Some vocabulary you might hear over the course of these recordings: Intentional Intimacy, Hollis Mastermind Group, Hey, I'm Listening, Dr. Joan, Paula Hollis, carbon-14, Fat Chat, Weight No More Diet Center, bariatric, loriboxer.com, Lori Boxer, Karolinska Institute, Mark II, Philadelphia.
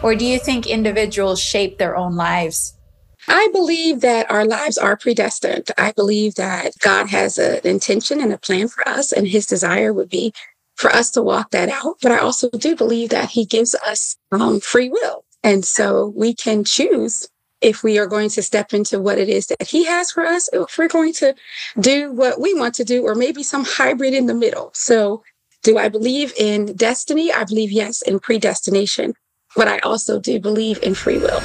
Or do you think individuals shape their own lives? I believe that our lives are predestined. I believe that God has an intention and a plan for us, and his desire would be for us to walk that out. But I also do believe that he gives us free will. And so we can choose if we are going to step into what it is that he has for us, if we're going to do what we want to do, or maybe some hybrid in the middle. So do I believe in destiny? I believe, yes, in predestination. But I also do believe in free will.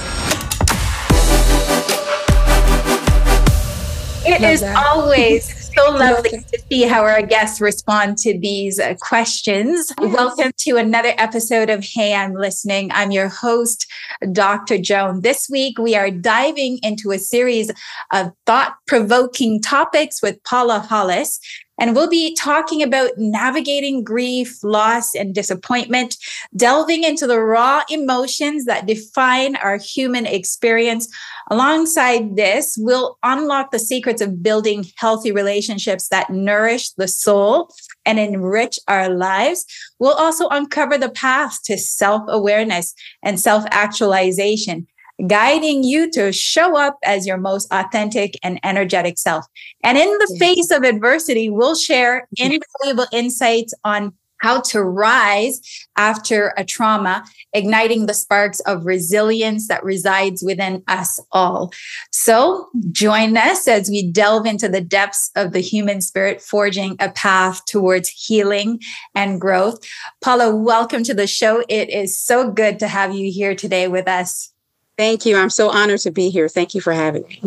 It is always so lovely to see how our guests respond to these questions. Welcome to another episode of Hey, I'm Listening. I'm your host, Dr. Joan. This week, we are diving into a series of thought-provoking topics with Paula Hollis. And we'll be talking about navigating grief, loss, and disappointment, delving into the raw emotions that define our human experience. Alongside this, we'll unlock the secrets of building healthy relationships that nourish the soul and enrich our lives. We'll also uncover the path to self-awareness and self-actualization, guiding you to show up as your most authentic and energetic self. And in the face of adversity, we'll share invaluable insights on how to rise after a trauma, igniting the sparks of resilience that resides within us all. So join us as we delve into the depths of the human spirit, forging a path towards healing and growth. Paula, welcome to the show. It is so good to have you here today with us. Thank you. I'm so honored to be here. Thank you for having me.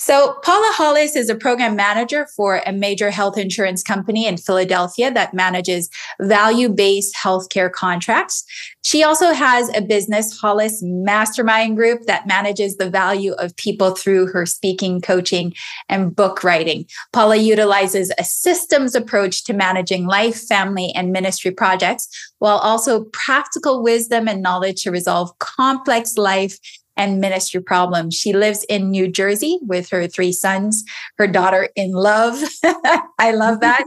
So Paula Hollis is a program manager for a major health insurance company in Philadelphia that manages value-based healthcare contracts. She also has a business, Hollis Mastermind Group, that manages the value of people through her speaking, coaching, and book writing. Paula utilizes a systems approach to managing life, family, and ministry projects, while also practical wisdom and knowledge to resolve complex life and ministry problems. She lives in New Jersey with her 3 sons, her daughter in love, I love that,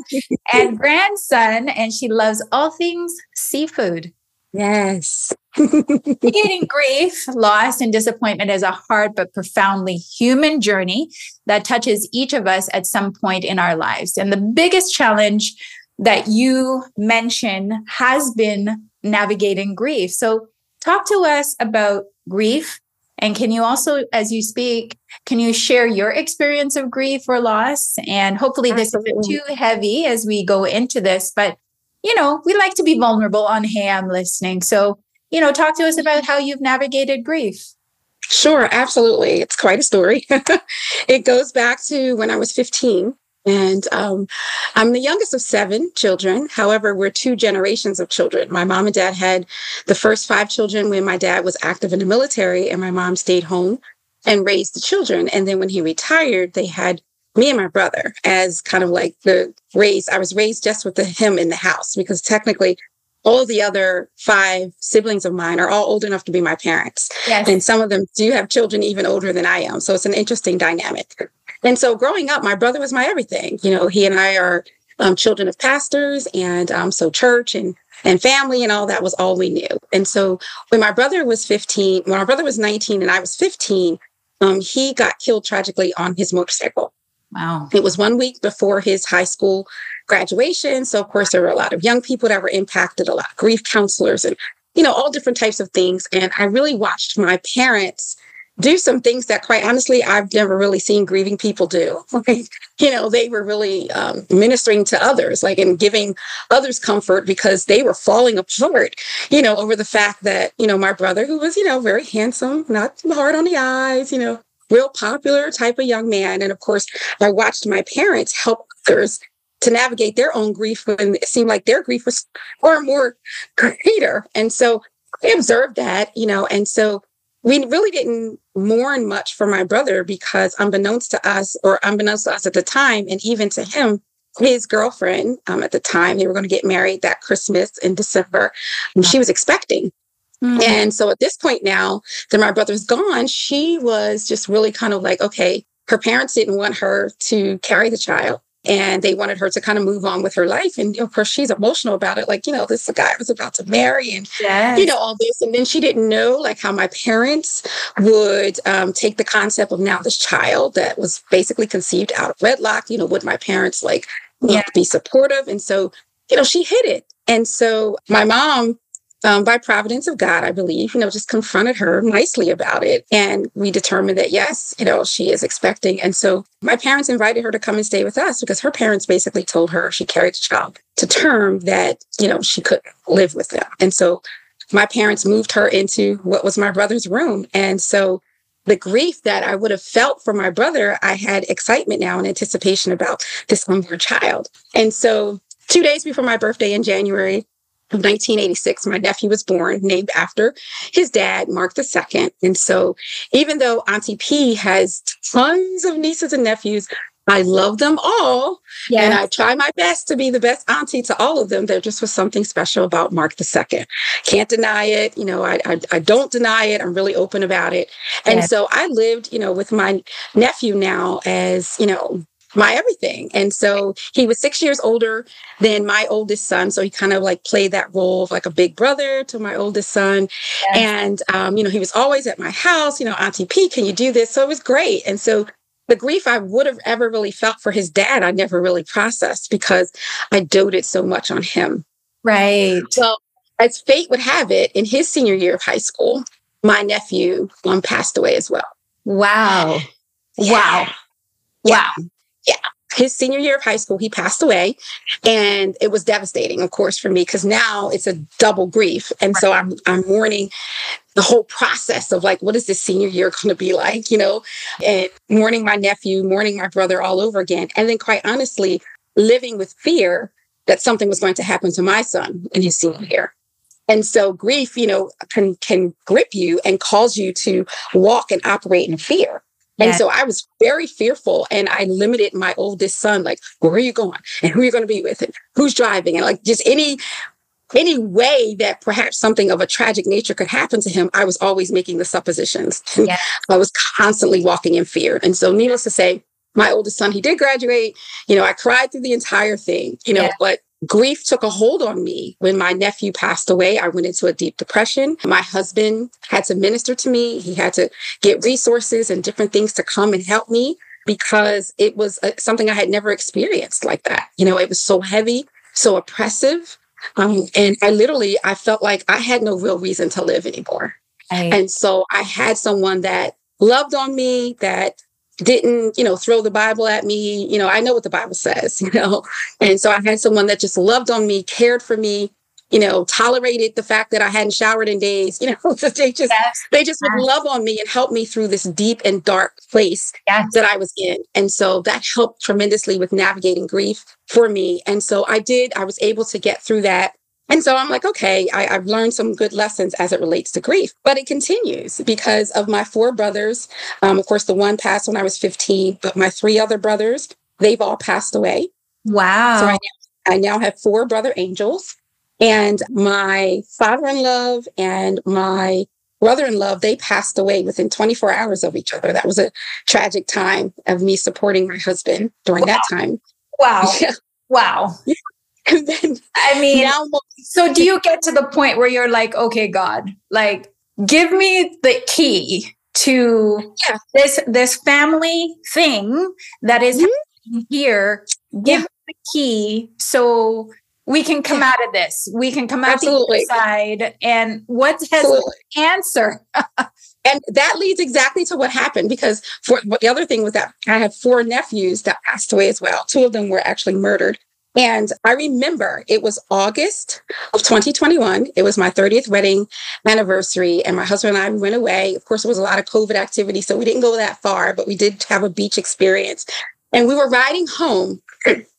and grandson, and she loves all things seafood. Yes. Navigating grief, loss, and disappointment is a hard but profoundly human journey that touches each of us at some point in our lives. And the biggest challenge that you mention has been navigating grief. So talk to us about grief. And can you also, as you speak, can you share your experience of grief or loss? And hopefully this isn't too heavy as we go into this, but, you know, we like to be vulnerable on Hey, I'm Listening. So, you know, talk to us about how you've navigated grief. Sure, absolutely. It's quite a story. It goes back to when I was 15. And I'm the youngest of 7 children. However, we're 2 generations of children. My mom and dad had the first 5 children when my dad was active in the military, and my mom stayed home and raised the children. And then when he retired, they had me and my brother as kind of like the raised. I was raised just with him in the house, because technically all the other 5 siblings of mine are all old enough to be my parents. Yes. And some of them do have children even older than I am. So it's an interesting dynamic. And so growing up, my brother was my everything. You know, he and I are children of pastors, and so church and family and all that was all we knew. And so when my brother was 15, when our brother was 19 and I was 15, he got killed tragically on his motorcycle. Wow. It was 1 week before his high school graduation. So, of course, there were a lot of young people that were impacted, a lot of grief counselors and, you know, all different types of things. And I really watched my parents do some things that, quite honestly, I've never really seen grieving people do. Like, you know, they were really ministering to others, like, and giving others comfort, because they were falling apart, you know, over the fact that, you know, my brother, who was, you know, very handsome, not hard on the eyes, you know, real popular type of young man. And of course, I watched my parents help others to navigate their own grief when it seemed like their grief was far more greater. And so I observed that, you know, and so we really didn't mourn much for my brother, because unbeknownst to us at the time, and even to him, his girlfriend at the time, they were going to get married that Christmas in December. She was expecting. Mm-hmm. And so at this point now that my brother's gone, she was just really kind of like, okay, her parents didn't want her to carry the child. And they wanted her to kind of move on with her life. And of course, she's emotional about it. Like, you know, this is a guy I was about to marry and, you know, all this. And then she didn't know like how my parents would take the concept of now this child that was basically conceived out of wedlock. You know, would my parents like be supportive? And so, you know, she hid it. And so my mom, by providence of God, I believe, you know, just confronted her nicely about it. And we determined that, yes, you know, she is expecting. And so my parents invited her to come and stay with us because her parents basically told her she carried the child to term that, you know, she couldn't live with them. And so my parents moved her into what was my brother's room. And so the grief that I would have felt for my brother, I had excitement now and anticipation about this unborn child. And so 2 days before my birthday in January, 1986, my nephew was born, named after his dad, Mark II. And so even though Auntie P has tons of nieces and nephews, I love them all. Yes. And I try my best to be the best auntie to all of them. There just was something special about Mark II. Can't deny it. You know, I don't deny it. I'm really open about it. And so I lived, you know, with my nephew now as, you know, my everything. And so he was 6 years older than my oldest son. So he kind of like played that role of like a big brother to my oldest son. Yes. And, you know, he was always at my house, you know, Auntie P, can you do this? So it was great. And so the grief I would have ever really felt for his dad, I never really processed because I doted so much on him. Right. Well, as fate would have it, in his senior year of high school, my nephew passed away as well. Wow. Yeah. Wow. Yeah. Wow. Yeah. His senior year of high school, he passed away. And it was devastating, of course, for me, because now it's a double grief. And so I'm mourning the whole process of like, what is this senior year going to be like, you know, and mourning my nephew, mourning my brother all over again. And then quite honestly, living with fear that something was going to happen to my son in his senior year. And so grief, you know, can grip you and cause you to walk and operate in fear. And so I was very fearful and I limited my oldest son, like, where are you going? And who are you going to be with? And who's driving? And like just any way that perhaps something of a tragic nature could happen to him, I was always making the suppositions. Yeah. I was constantly walking in fear. And so needless to say, my oldest son, he did graduate. You know, I cried through the entire thing, you know, but grief took a hold on me. When my nephew passed away, I went into a deep depression. My husband had to minister to me. He had to get resources and different things to come and help me because it was something I had never experienced like that. You know, it was so heavy, so oppressive. And I felt like I had no real reason to live anymore. Right. And so I had someone that loved on me, that didn't, you know, throw the Bible at me. You know, I know what the Bible says, you know. And so I had someone that just loved on me, cared for me, you know, tolerated the fact that I hadn't showered in days. You know, they just would love on me and help me through this deep and dark place that I was in. And so that helped tremendously with navigating grief for me. And so I was able to get through that. And so I'm like, okay, I've learned some good lessons as it relates to grief, but it continues because of my four brothers. Of course, the one passed when I was 15, but my three other brothers, they've all passed away. Wow. So I now have four brother angels, and my father-in-law and my brother-in-law, they passed away within 24 hours of each other. That was a tragic time of me supporting my husband during that time. Wow. Yeah. Wow. Yeah. And then, I mean, so do you get to the point where you're like, okay, God, like, give me the key to this family thing that is happening here. Give me the key so we can come out of this. We can come out of the side. And what has the answer? And that leads exactly to what happened, because the other thing was that I have four nephews that passed away as well. Two of them were actually murdered. And I remember it was August of 2021. It was my 30th wedding anniversary. And my husband and I went away. Of course, there was a lot of COVID activity, so we didn't go that far, but we did have a beach experience. And we were riding home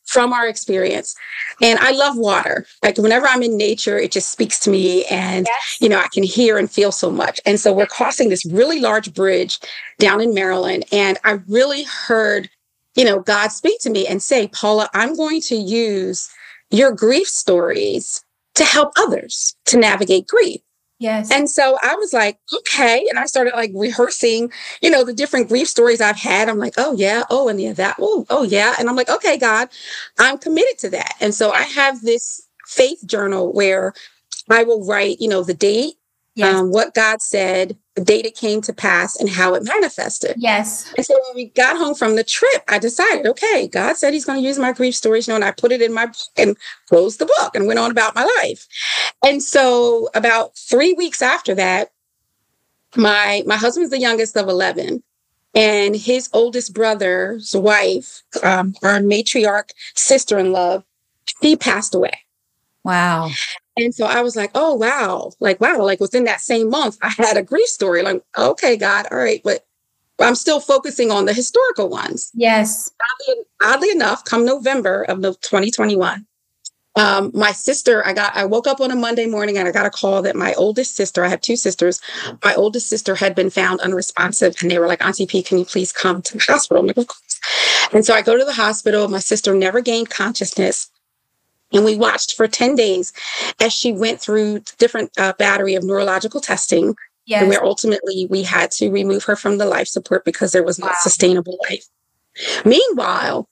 from our experience. And I love water. Like whenever I'm in nature, it just speaks to me. And, you know, I can hear and feel so much. And so we're crossing this really large bridge down in Maryland. And I really heard, you know, God speak to me and say, Paula, I'm going to use your grief stories to help others to navigate grief. Yes. And so I was like, okay. And I started like rehearsing, you know, the different grief stories I've had. I'm like, oh yeah. Oh, and yeah, that. Oh yeah. And I'm like, okay, God, I'm committed to that. And so I have this faith journal where I will write, you know, the date, yes, what God said, the date it came to pass, and how it manifested. Yes. And so when we got home from the trip, I decided, okay, God said he's going to use my grief stories, you know, and I put it in my book and closed the book and went on about my life. And so about 3 weeks after that, my husband's the youngest of 11, and his oldest brother's wife, our matriarch sister-in-law, she passed away. Wow. And so I was like, oh, wow. Like within that same month, I had a grief story. Like, okay, God. All right. But I'm still focusing on the historical ones. Yes. Oddly enough, come November of 2021, my sister, I woke up on a Monday morning and I got a call that my oldest sister, I have two sisters, my oldest sister had been found unresponsive. And they were like, Auntie P, can you please come to the hospital? I'm like, of course. And so I go to the hospital. My sister never gained consciousness. And we watched for 10 days as she went through different battery of neurological testing. Yes. And where ultimately we had to remove her from the life support because there was not sustainable life. Meanwhile,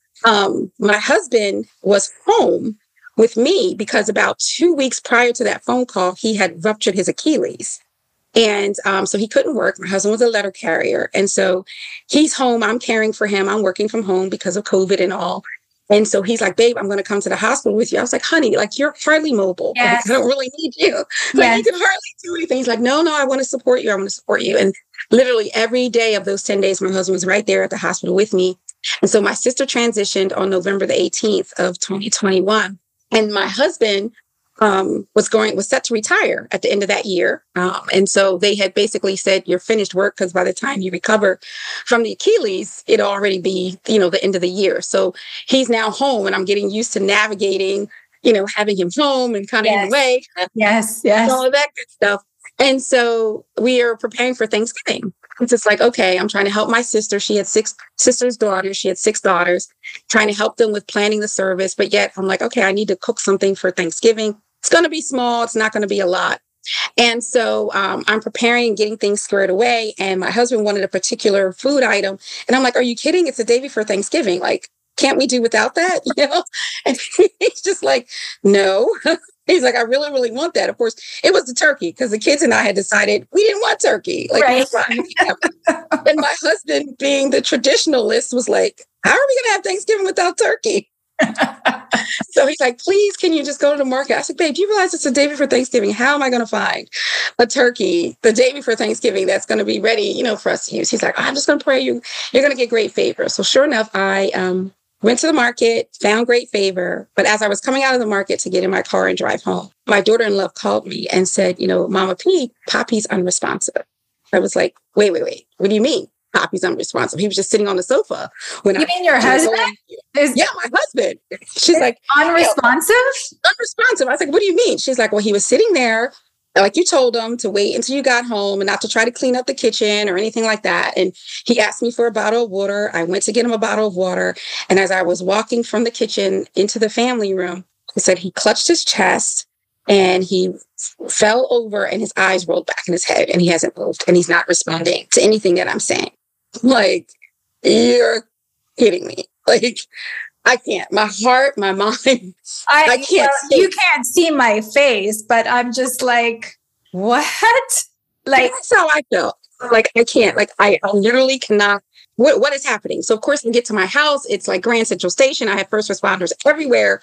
my husband was home with me because about 2 weeks prior to that phone call, he had ruptured his Achilles. And so he couldn't work. My husband was a letter carrier. And so he's home. I'm caring for him. I'm working from home because of COVID and all. And so he's like, babe, I'm going to come to the hospital with you. I was like, honey, like you're hardly mobile. Yes. Like, I don't really need you. Like yes. You can hardly do anything. He's like, no, I want to support you. I want to support you. And literally every day of those 10 days, my husband was right there at the hospital with me. And so my sister transitioned on November the 18th of 2021. And my husband was set to retire at the end of that year. And so they had basically said, you're finished work because by the time you recover from the Achilles, it'll already be, you know, the end of the year. So he's now home and I'm getting used to navigating, you know, having him home and kind of in the way. Yes. All of that good stuff. And so we are preparing for Thanksgiving. It's just like, okay, I'm trying to help my sister. She had six daughters, trying to help them with planning the service. But yet I'm like, okay, I need to cook something for Thanksgiving. It's going to be small. It's not going to be a lot. And so I'm preparing and getting things squared away. And my husband wanted a particular food item. And I'm like, are you kidding? It's the day before Thanksgiving. Like, can't we do without that? You know? And he's just like, no. He's like, I really, really want that. Of course, it was the turkey because the kids and I had decided we didn't want turkey. Like, and my husband, being the traditionalist, was like, how are we going to have Thanksgiving without turkey? So he's like, please, can you just go to the market? I said, babe, do you realize it's the day before Thanksgiving? How am I going to find a turkey the day before Thanksgiving that's going to be ready, you know, for us to use? He's like, I'm just going to pray you're going to get great favor. So sure enough, I went to the market, found great favor. But as I was coming out of the market to get in my car and drive home, my daughter-in-law called me and said, you know, Mama P, Poppy's unresponsive. I was like, wait. What do you mean? Poppy's unresponsive. He was just sitting on the sofa. You mean your husband? Yeah, my husband. She's like, unresponsive? Unresponsive. I was like, what do you mean? She's like, well, he was sitting there, like you told him to wait until you got home and not to try to clean up the kitchen or anything like that. And he asked me for a bottle of water. I went to get him a bottle of water. And as I was walking from the kitchen into the family room, he said he clutched his chest and he fell over and his eyes rolled back in his head and he hasn't moved and he's not responding to anything that I'm saying. Like, you're kidding me. Like, I can't. My heart, my mind. I can't. You can't see my face, but I'm just like, what? Like, that's how I felt. Like, I can't. Like, I literally cannot. What is happening? So, of course, I get to my house. It's like Grand Central Station. I have first responders everywhere.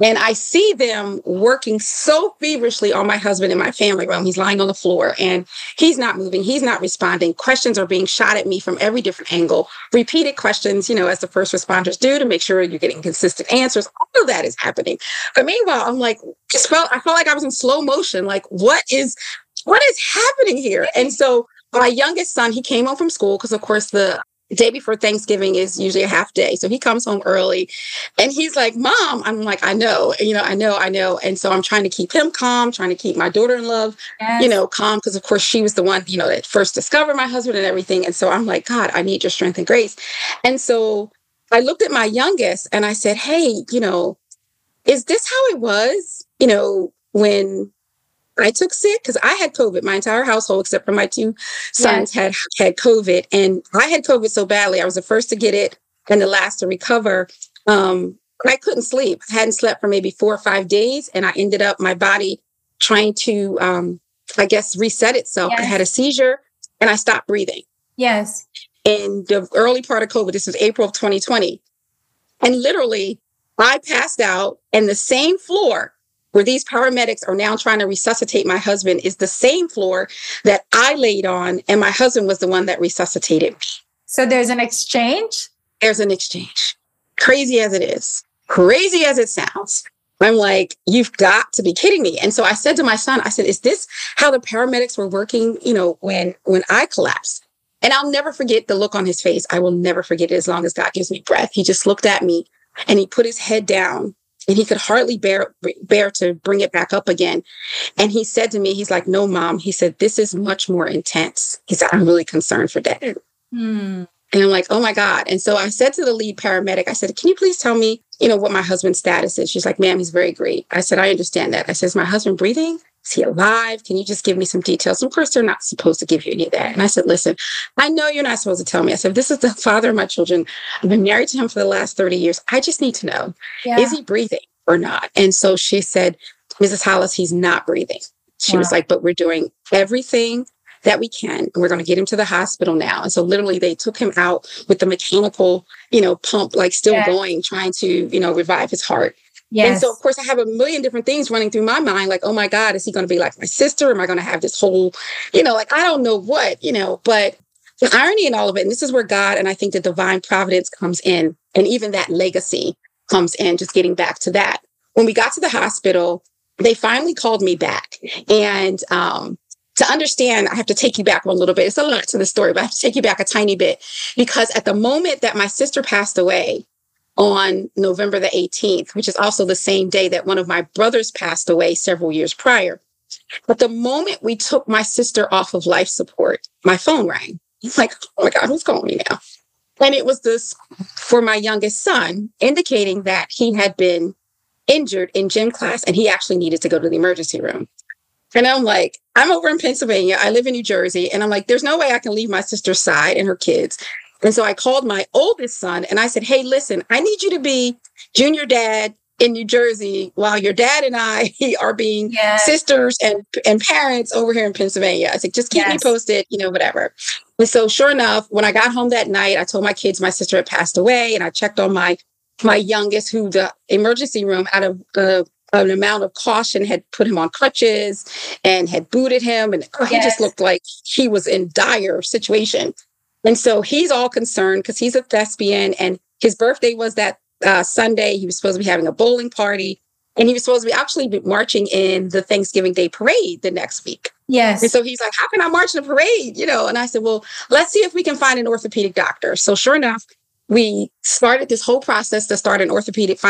And I see them working so feverishly on my husband in my family room. He's lying on the floor and he's not moving. He's not responding. Questions are being shot at me from every different angle. Repeated questions, you know, as the first responders do to make sure you're getting consistent answers. All of that is happening. But meanwhile, I'm like, I felt like I was in slow motion. Like, what is happening here? And so my youngest son, he came home from school because, of course, the day before Thanksgiving is usually a half day. So he comes home early and he's like, Mom, I'm like, I know. And so I'm trying to keep him calm, trying to keep my daughter-in-law, you know, calm. Because of course she was the one, you know, that first discovered my husband and everything. And so I'm like, God, I need your strength and grace. And so I looked at my youngest and I said, hey, you know, is this how it was, you know, when I took sick because I had COVID. My entire household, except for my two sons, had COVID. And I had COVID so badly. I was the first to get it and the last to recover. I couldn't sleep. I hadn't slept for maybe 4 or 5 days. And I ended up my body trying to, reset itself. Yes. I had a seizure and I stopped breathing. Yes. In the early part of COVID, this was April of 2020. And literally, I passed out, and the same floor where these paramedics are now trying to resuscitate my husband is the same floor that I laid on, and my husband was the one that resuscitated me. So there's an exchange? There's an exchange. Crazy as it is. Crazy as it sounds. I'm like, you've got to be kidding me. And so I said to my son, I said, is this how the paramedics were working, you know, when I collapsed? And I'll never forget the look on his face. I will never forget it as long as God gives me breath. He just looked at me and he put his head down and he could hardly bear to bring it back up again. And he said to me, he's like, no, Mom. He said, this is much more intense. He said, I'm really concerned for Dad. Hmm. And I'm like, oh my God. And so I said to the lead paramedic, I said, can you please tell me, you know, what my husband's status is? She's like, ma'am, he's very great. I said, I understand that. I said, is my husband breathing? Is he alive? Can you just give me some details? And of course, they're not supposed to give you any of that. And I said, listen, I know you're not supposed to tell me. I said, this is the father of my children. I've been married to him for the last 30 years. I just need to know, is he breathing or not? And so she said, Mrs. Hollis, he's not breathing. She was like, but we're doing everything that we can. And we're going to get him to the hospital now. And so literally they took him out with the mechanical, you know, pump, like still going, trying to, you know, revive his heart. Yes. And so, of course, I have a million different things running through my mind. Like, oh, my God, is he going to be like my sister? Am I going to have this whole, you know, like, I don't know what, you know, but the irony in all of it, and this is where God and I think the divine providence comes in. And even that legacy comes in, just getting back to that. When we got to the hospital, they finally called me back. And to understand, I have to take you back one little bit. It's a lot to the story, but I have to take you back a tiny bit, because at the moment that my sister passed away, on November the 18th, which is also the same day that one of my brothers passed away several years prior. But the moment we took my sister off of life support, my phone rang. It's like, oh my God, who's calling me now? And it was this for my youngest son, indicating that he had been injured in gym class and he actually needed to go to the emergency room. And I'm like, I'm over in Pennsylvania. I live in New Jersey. And I'm like, there's no way I can leave my sister's side and her kids. And so I called my oldest son and I said, hey, listen, I need you to be junior dad in New Jersey while your dad and I are being sisters and parents over here in Pennsylvania. I said, just keep me posted, you know, whatever. And so sure enough, when I got home that night, I told my kids my sister had passed away, and I checked on my youngest, who the emergency room out of an amount of caution had put him on crutches and had booted him. And he just looked like he was in dire situation. And so he's all concerned because he's a thespian, and his birthday was that Sunday. He was supposed to be having a bowling party, and he was supposed to be actually marching in the Thanksgiving Day parade the next week. Yes. And so he's like, how can I march in a parade? You know, and I said, well, let's see if we can find an orthopedic doctor. So sure enough, we started this whole process to find an orthopedic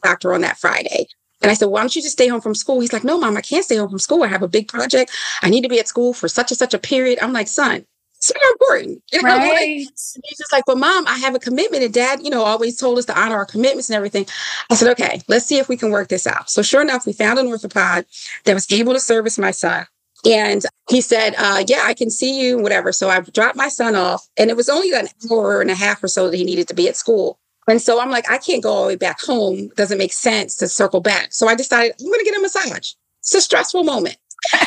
doctor on that Friday. And I said, why don't you just stay home from school? He's like, no, Mom, I can't stay home from school. I have a big project. I need to be at school for such and such a period. I'm like, son, it's very important. You know, right. Like, he's just like, well, Mom, I have a commitment. And Dad, you know, always told us to honor our commitments and everything. I said, okay, let's see if we can work this out. So sure enough, we found an orthopod that was able to service my son. And he said, I can see you, whatever. So I dropped my son off, and it was only an hour and a half or so that he needed to be at school. And so I'm like, I can't go all the way back home. Doesn't make sense to circle back. So I decided I'm going to get a massage. It's a stressful moment.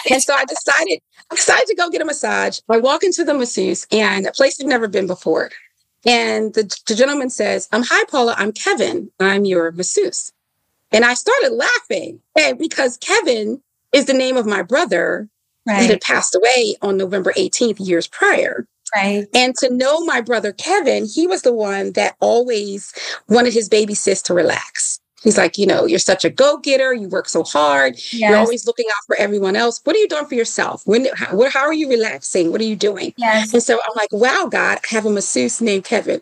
And so I decided to go get a massage. I walk into the masseuse, and a place I've never been before. And the gentleman says, hi, Paula, I'm Kevin. I'm your masseuse. And I started laughing because Kevin is the name of my brother that had passed away on November 18th, years prior. Right. And to know my brother, Kevin, he was the one that always wanted his baby sis to relax. He's like, you know, you're such a go-getter. You work so hard. Yes. You're always looking out for everyone else. What are you doing for yourself? How are you relaxing? What are you doing? Yes. And so I'm like, wow, God, I have a masseuse named Kevin.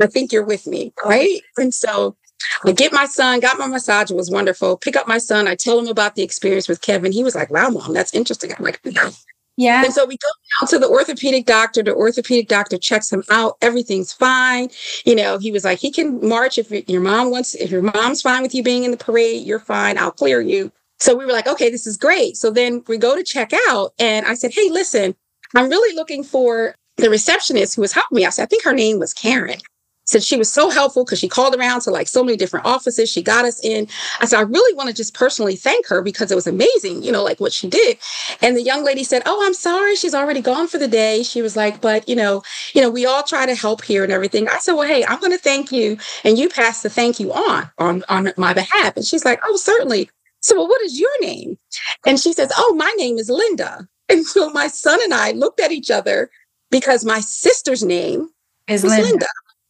I think you're with me, right? And so I get my son, got my massage. It was wonderful. Pick up my son. I tell him about the experience with Kevin. He was like, wow, Mom, that's interesting. I'm like, no. Yeah. And so we go out to the orthopedic doctor. The orthopedic doctor checks him out. Everything's fine. You know, he was like, he can march if your mom's fine with you being in the parade, you're fine. I'll clear you. So we were like, okay, this is great. So then we go to check out and I said, hey, listen, I'm really looking for the receptionist who was helping me. I said, I think her name was Karen. Said she was so helpful because she called around to like so many different offices. She got us in. I said, I really want to just personally thank her because it was amazing, you know, like what she did. And the young lady said, oh, I'm sorry. She's already gone for the day. She was like, but, you know, we all try to help here and everything. I said, well, hey, I'm going to thank you. And you pass the thank you on my behalf. And she's like, oh, certainly. So, well, what is your name? And she says, oh, my name is Linda. And so my son and I looked at each other because my sister's name is Linda.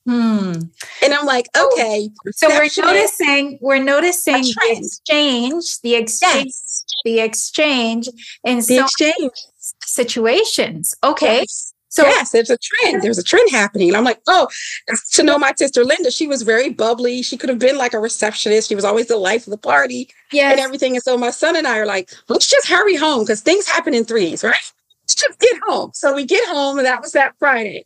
And I'm like, okay. So we're noticing the exchange in situations. Okay. Yes. So yes, there's a trend. There's a trend happening. And I'm like, oh, to know my sister Linda, she was very bubbly. She could have been like a receptionist. She was always the life of the party and everything. And so my son and I are like, let's just hurry home because things happen in threes, right? Let's just get home. So we get home and that was that Friday.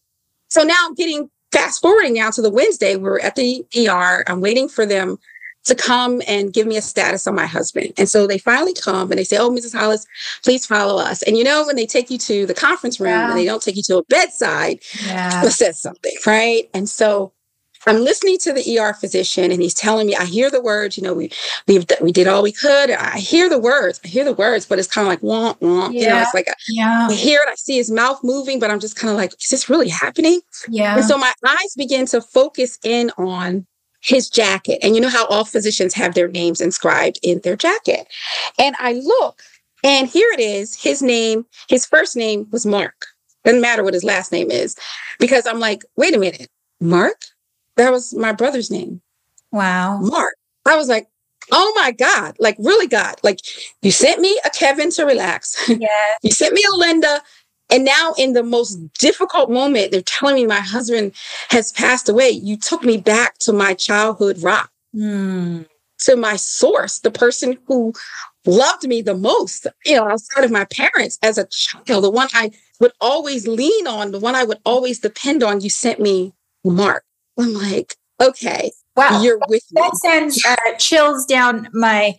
So now I'm fast forwarding now to the Wednesday, we're at the ER. I'm waiting for them to come and give me a status on my husband. And so they finally come and they say, oh, Mrs. Hollis, please follow us. And you know, when they take you to the conference room and they don't take you to a bedside, it says something, right? And so I'm listening to the ER physician and he's telling me, I hear the words, you know, we did all we could. I hear the words, but it's kind of like, wah, wah. You know, it's like, I hear it, I see his mouth moving, but I'm just kind of like, is this really happening? Yeah. And so my eyes begin to focus in on his jacket. And you know how all physicians have their names inscribed in their jacket. And I look and here it is, his name, his first name was Mark. Doesn't matter what his last name is, because I'm like, wait a minute, Mark? That was my brother's name. Wow. Mark. I was like, oh my God, like really God, like you sent me a Kevin to relax. Yes. You sent me a Linda. And now in the most difficult moment, they're telling me my husband has passed away. You took me back to my childhood rock, to my source, the person who loved me the most, you know, outside of my parents as a child, the one I would always lean on, the one I would always depend on. You sent me Mark. I'm like, okay, wow, you're with me. That sends chills down my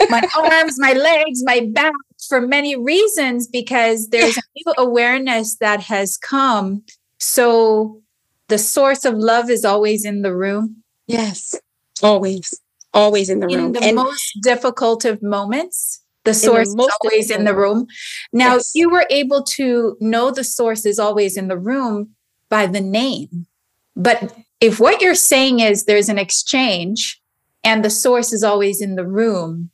arms, my legs, my back for many reasons, because there's a new awareness that has come. So the source of love is always in the room. Yes, always in the room. In the most difficult of moments, the source is always in the room. Now, you were able to know the source is always in the room by the name. But if what you're saying is there's an exchange and the source is always in the room,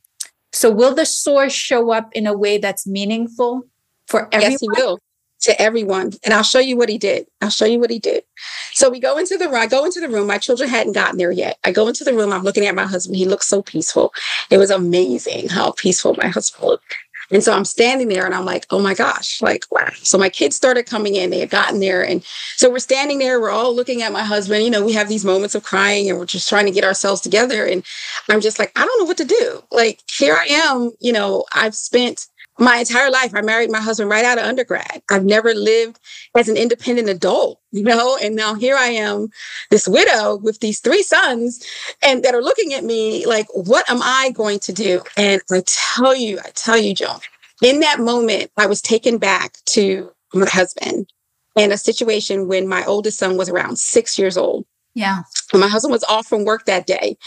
so will the source show up in a way that's meaningful for everyone? Yes, he will, to everyone. And I'll show you what he did. So I go into the room. My children hadn't gotten there yet. I go into the room. I'm looking at my husband. He looks so peaceful. It was amazing how peaceful my husband looked. And so I'm standing there and I'm like, oh my gosh, like, wow. So my kids started coming in, they had gotten there. And so we're standing there, we're all looking at my husband, you know, we have these moments of crying and we're just trying to get ourselves together. And I'm just like, I don't know what to do. Like, here I am, you know, I've spent my entire life. I married my husband right out of undergrad. I've never lived as an independent adult, you know, and now here I am, this widow with these three sons and that are looking at me like, what am I going to do? And I tell you, Joan, in that moment, I was taken back to my husband and a situation when my oldest son was around 6 years old. Yeah. And my husband was off from work that day.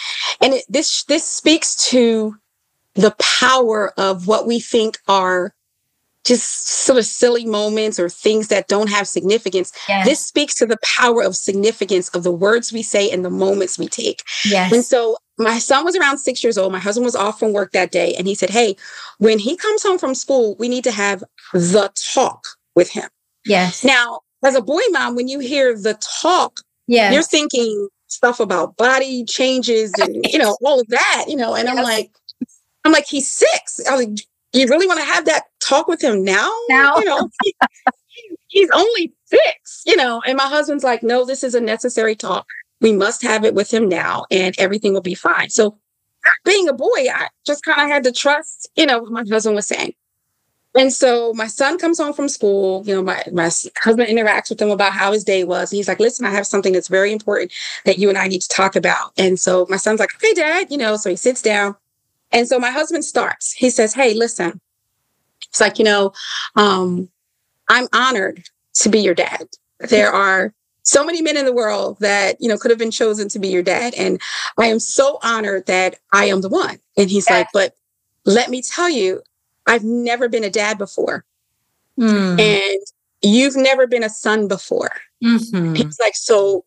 And this speaks to the power of what we think are just sort of silly moments or things that don't have significance. Yes. This speaks to the power of significance of the words we say and the moments we take. Yes. And so my son was around 6 years old. My husband was off from work that day. And he said, hey, when he comes home from school, we need to have the talk with him. Yes. Now, as a boy mom, when you hear the talk, you're thinking stuff about body changes and, you know, all of that, you know, and I'm like, he's six. I was like, you really want to have that talk with him now? You know, he's only six, you know. And my husband's like, no, this is a necessary talk. We must have it with him now and everything will be fine. So being a boy, I just kind of had to trust, you know, what my husband was saying. And so my son comes home from school, you know, my husband interacts with him about how his day was. And he's like, listen, I have something that's very important that you and I need to talk about. And so my son's like, okay, Dad, you know, so he sits down. And so my husband starts. He says, hey, listen, it's like, I'm honored to be your dad. There are so many men in the world that, could have been chosen to be your dad. And I am so honored that I am the one. And he's like, but let me tell you, I've never been a dad before. Mm. And you've never been a son before. Mm-hmm. He's like, so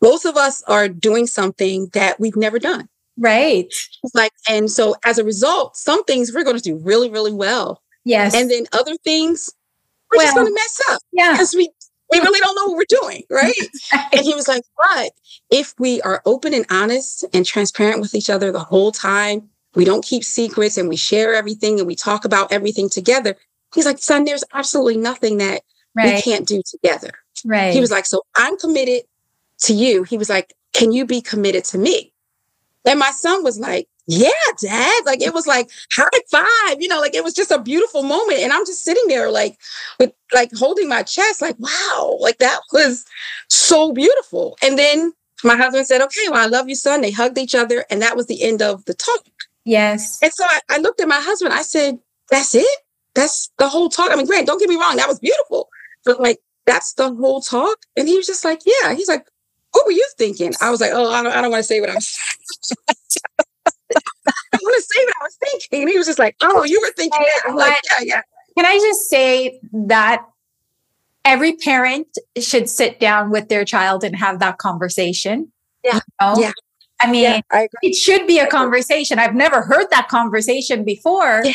both of us are doing something that we've never done. Right. Like, and so as a result, some things we're going to do really, really well. Yes. And then other things, we're just going to mess up. Yeah. Because we really don't know what we're doing. Right. And he was like, but if we are open and honest and transparent with each other the whole time, we don't keep secrets and we share everything and we talk about everything together. He's like, son, there's absolutely nothing that we can't do together. Right. He was like, so I'm committed to you. He was like, can you be committed to me? And my son was like, yeah, dad. Like, it was like high five, it was just a beautiful moment. And I'm just sitting there with holding my chest, like, wow, like that was so beautiful. And then my husband said, okay, well, I love you, son. They hugged each other. And that was the end of the talk. Yes. And so I looked at my husband. I said, that's it? That's the whole talk? I mean, Grant, don't get me wrong. That was beautiful. But that's the whole talk? And he was just like, yeah. He's like, what were you thinking? I was like, oh, I don't want to say what I was I want to say what I was thinking. And he was just like, oh, you were thinking that. I'm like, yeah. Can I just say that every parent should sit down with their child and have that conversation? Yeah. Yeah. I mean, I it should be a conversation. I've never heard that conversation before. Yeah.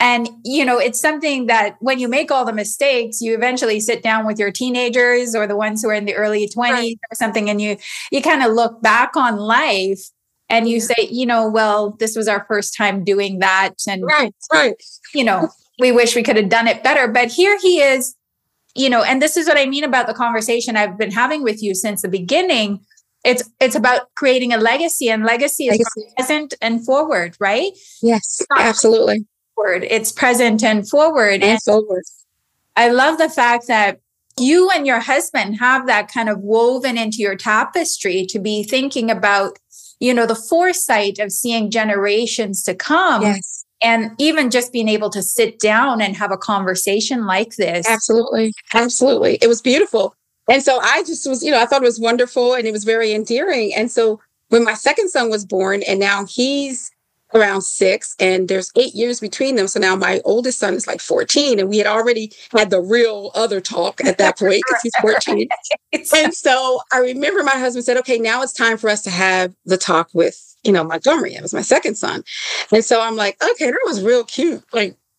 And, it's something that when you make all the mistakes, you eventually sit down with your teenagers or the ones who are in the early 20s or something. And you kind of look back on life and you say, well, this was our first time doing that. And, we wish we could have done it better. But here he is, and this is what I mean about the conversation I've been having with you since the beginning. It's about creating a legacy, and legacy is present and forward, right? Yes, absolutely. It's present and forward. And I love the fact that you and your husband have that kind of woven into your tapestry to be thinking about, the foresight of seeing generations to come. Yes. And even just being able to sit down and have a conversation like this. Absolutely. Absolutely. It was beautiful. And so I just was, I thought it was wonderful and it was very endearing. And so when my second son was born, and now he's around 6, and there's 8 years between them. So now my oldest son is 14, and we had already had the real other talk at that point because he's 14. And so I remember my husband said, okay, now it's time for us to have the talk with, Montgomery. It was my second son. And so I'm like, okay, that was real cute,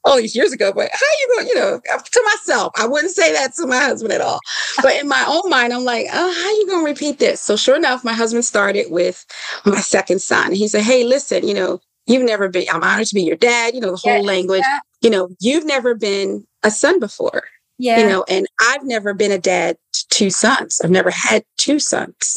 all these years ago, but how you going, to myself, I wouldn't say that to my husband at all. But in my own mind, I'm like, oh, how you going to repeat this? So sure enough, my husband started with my second son. He said, hey, listen, you've never been, I'm honored to be your dad, the whole language, you've never been a son before, and I've never been a dad to 2 sons. I've never had 2 sons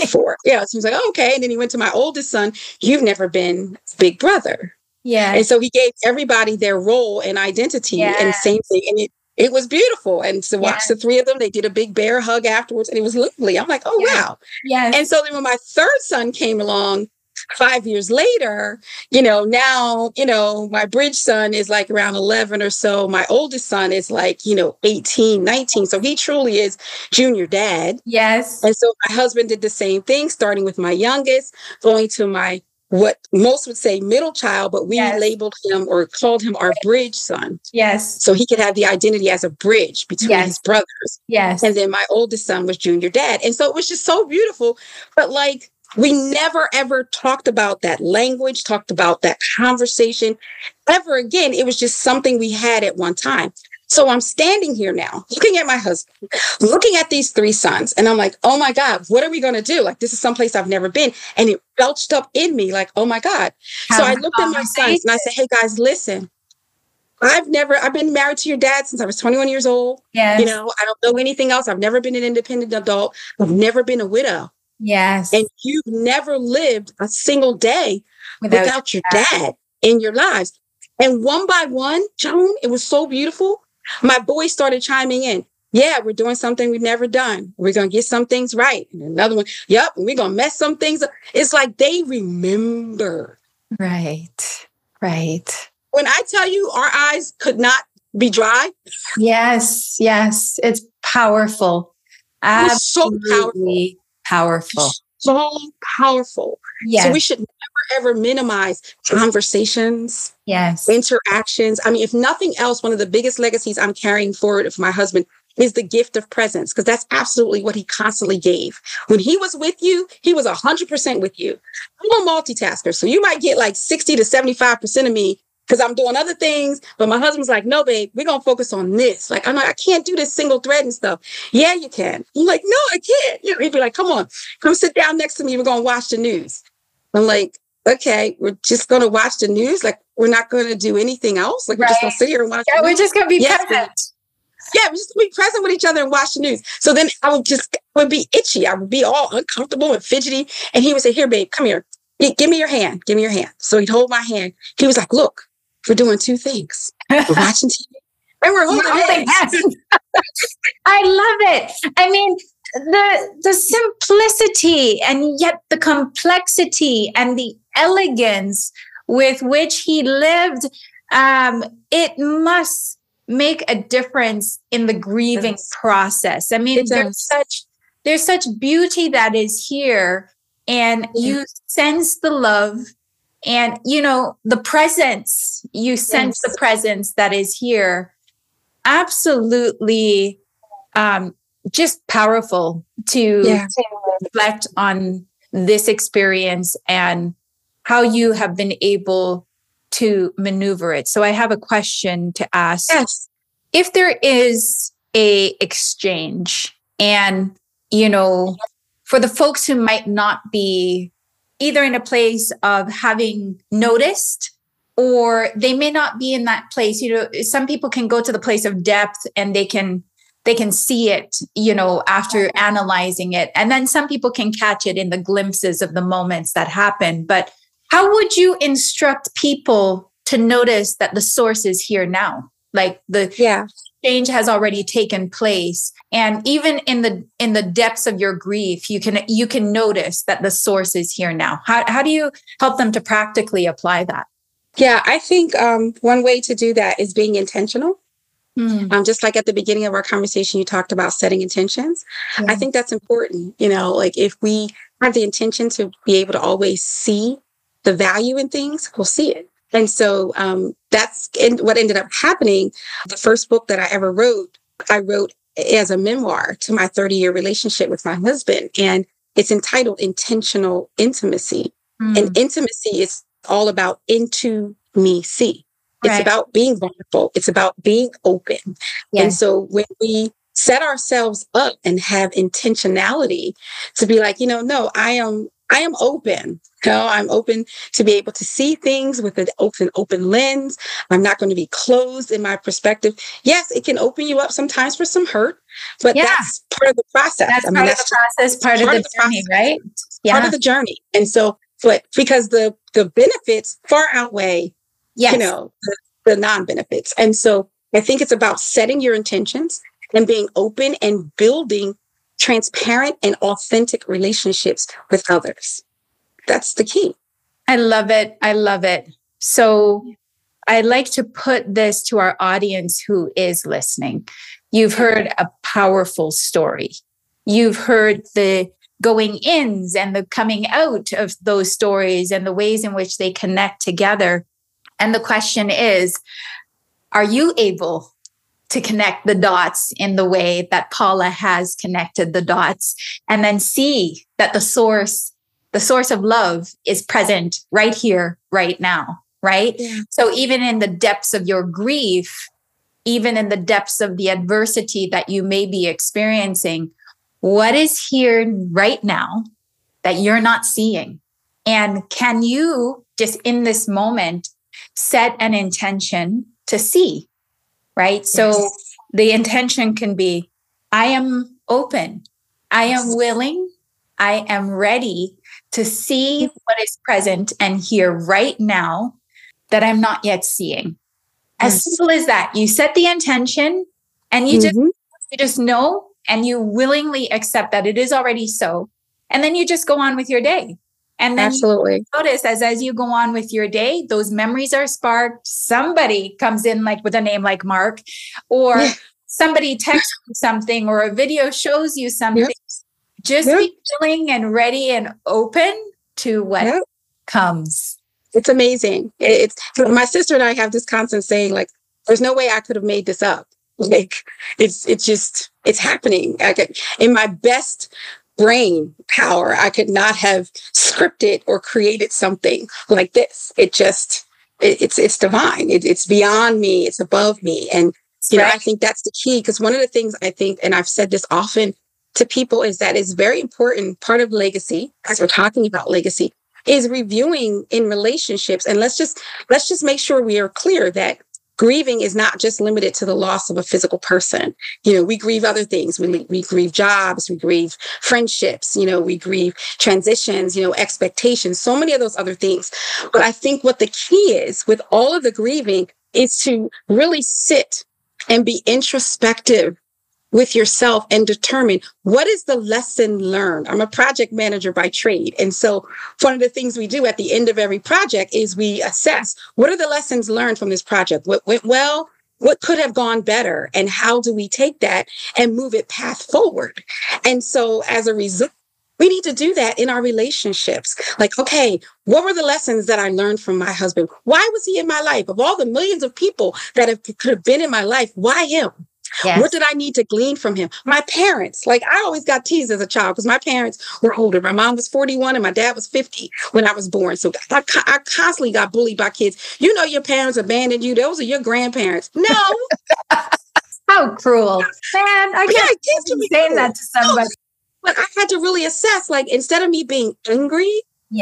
before. Yeah. So he was like, oh, okay. And then he went to my oldest son. You've never been big brother. Yeah. And so he gave everybody their role and identity and same thing. And it was beautiful. And to watch the 3 of them, they did a big bear hug afterwards, and it was lovely. I'm like, oh, wow. Yeah. And so then when my third son came along 5 years later, now, my bridge son is around 11 or so. My oldest son is 18, 19. So he truly is junior dad. Yes. And so my husband did the same thing, starting with my youngest, going to my what most would say middle child, but we labeled him or called him our bridge son. Yes. So he could have the identity as a bridge between his brothers. Yes. And then my oldest son was junior dad. And so it was just so beautiful. But we never, ever talked about that language, talked about that conversation ever again. It was just something we had at one time. So I'm standing here now, looking at my husband, looking at these 3 sons. And I'm like, oh my God, what are we going to do? This is someplace I've never been. And it belched up in me oh my God. So I looked at my sons and I said, hey guys, listen, I've been married to your dad since I was 21 years old. Yes. I don't know anything else. I've never been an independent adult. I've never been a widow. Yes. And you've never lived a single day without your dad in your lives. And one by one, Joan, it was so beautiful. My boys started chiming in. Yeah, we're doing something we've never done. We're going to get some things right. And another one, yep, we're going to mess some things up. It's they remember Right, right. When I tell you our eyes could not be dry. Yes, yes. It's powerful. Absolutely, it's so powerful. So powerful. Yes. So we should never, ever minimize conversations. Yes. Interactions. I mean, if nothing else, one of the biggest legacies I'm carrying forward of my husband is the gift of presence, because that's absolutely what he constantly gave. When he was with you, he was 100% with you. I'm a multitasker, so you might get like 60 to 75% of me because I'm doing other things. But my husband's like, no, babe, we're going to focus on this. Like, I'm like, I can't do this single thread and stuff. Yeah, you can. I'm like, no, I can't. You know, he'd be like, come on, come sit down next to me. We're going to watch the news. I'm like, okay, we're just going to watch the news. Like, we're not going to do anything else. Like, we're just going to sit here and watch. Yeah, we're just going to be present. Yeah, we just be present with each other and watch the news. So then I would be itchy. I would be all uncomfortable and fidgety. And he would say, here, babe, come here. Give me your hand. Give me your hand. So he'd hold my hand. He was like, look, we're doing two things. We're watching TV and we're holding hands. I love it. I mean, the simplicity and yet the complexity and the elegance with which he lived, it must make a difference in the grieving process. I mean, there's such beauty that is here, and you sense the love, and you know the presence. You sense the presence that is here. Absolutely, just powerful to reflect on this experience and how you have been able to maneuver it. So I have a question to ask. Yes. If there is a exchange, and you know, for the folks who might not be either in a place of having noticed, or they may not be in that place, you know, some people can go to the place of depth and they can see it, you know, after analyzing it. And then some people can catch it in the glimpses of the moments that happen. But how would you instruct people to notice that the source is here now? Like the exchange has already taken place. And even in the depths of your grief, you can notice that the source is here now. How do you help them to practically apply that? Yeah, I think one way to do that is being intentional. Just like at the beginning of our conversation, you talked about setting intentions. Yeah. I think that's important. You know, like if we have the intention to be able to always see the value in things, we'll see it. And so that's what ended up happening. The first book that I ever wrote, I wrote as a memoir to my 30-year relationship with my husband. And it's entitled Intentional Intimacy. And intimacy is all about into me see. It's about being vulnerable. It's about being open. Yeah. And so when we set ourselves up and have intentionality to be like, you know, no, I am open. No, I'm open to be able to see things with an open lens. I'm not going to be closed in my perspective. Yes, it can open you up sometimes for some hurt, but that's part of the process. That's part of the journey, right? Yeah. Part of the journey. And so, but because the benefits far outweigh, you know, the non-benefits. And so I think it's about setting your intentions and being open and building transparent and authentic relationships with others. That's the key. I love it. I love it. So I'd like to put this to our audience who is listening. You've heard a powerful story. You've heard the going ins and the coming out of those stories and the ways in which they connect together. And the question is, are you able to connect the dots in the way that Paula has connected the dots, and then see that the source of love is present right here, right now, right? Yeah. So even in the depths of your grief, even in the depths of the adversity that you may be experiencing, what is here right now that you're not seeing? And can you just in this moment set an intention to see? Right? So the intention can be, I am open. I am willing. I am ready to see what is present and here right now that I'm not yet seeing. As simple as that. You set the intention and you just know, and you willingly accept that it is already so. And then you just go on with your day. And then absolutely notice as you go on with your day, those memories are sparked. Somebody comes in like with a name like Mark, or somebody texts you something, or a video shows you something. Yep. Just be willing and ready and open to what comes. It's amazing. It's my sister and I have this constant saying, like, there's no way I could have made this up. Like it's happening. I could, in my best brain power, I could not have scripted or created something like this. It just, it's divine. It's beyond me. It's above me. And, you know, I think that's the key. Because one of the things I think, and I've said this often to people, is that it's very important. Part of legacy, as we're talking about legacy, is reviewing in relationships. And let's just make sure we are clear that grieving is not just limited to the loss of a physical person. You know, we grieve other things. We grieve jobs, we grieve friendships, you know, we grieve transitions, you know, expectations, so many of those other things. But I think what the key is with all of the grieving is to really sit and be introspective with yourself and determine what is the lesson learned. I'm a project manager by trade. And so one of the things we do at the end of every project is we assess, what are the lessons learned from this project? What went well? What could have gone better? And how do we take that and move it path forward? And so as a result, we need to do that in our relationships. Like, okay, what were the lessons that I learned from my husband? Why was he in my life? Of all the millions of people that could have been in my life, why him? Yes. What did I need to glean from him? My parents, like I always got teased as a child because my parents were older. My mom was 41 and my dad was 50 when I was born. So I constantly got bullied by kids. You know, your parents abandoned you. Those are your grandparents. No. How cruel. Man, I can't say that to somebody. But I had to really assess, like, instead of me being angry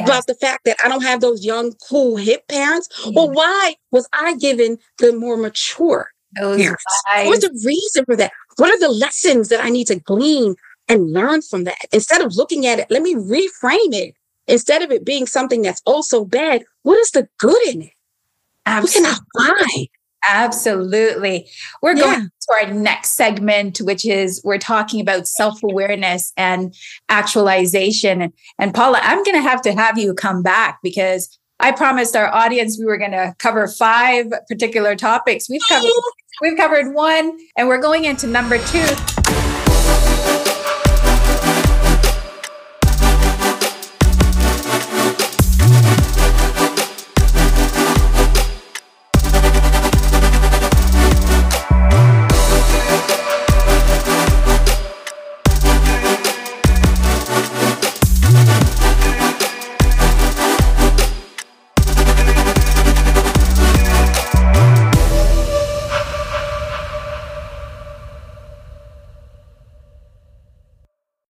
about the fact that I don't have those young, cool, hip parents, well, why was I given the more mature parents? What was the reason for that? What are the lessons that I need to glean and learn from that? Instead of looking at it, let me reframe it. Instead of it being something that's also bad, what is the good in it? Absolutely. What can I find? Absolutely. We're going to our next segment, which is we're talking about self-awareness and actualization. And Paula, I'm going to have you come back because I promised our audience we were going to cover 5 particular topics. We've covered one, and we're going into number 2.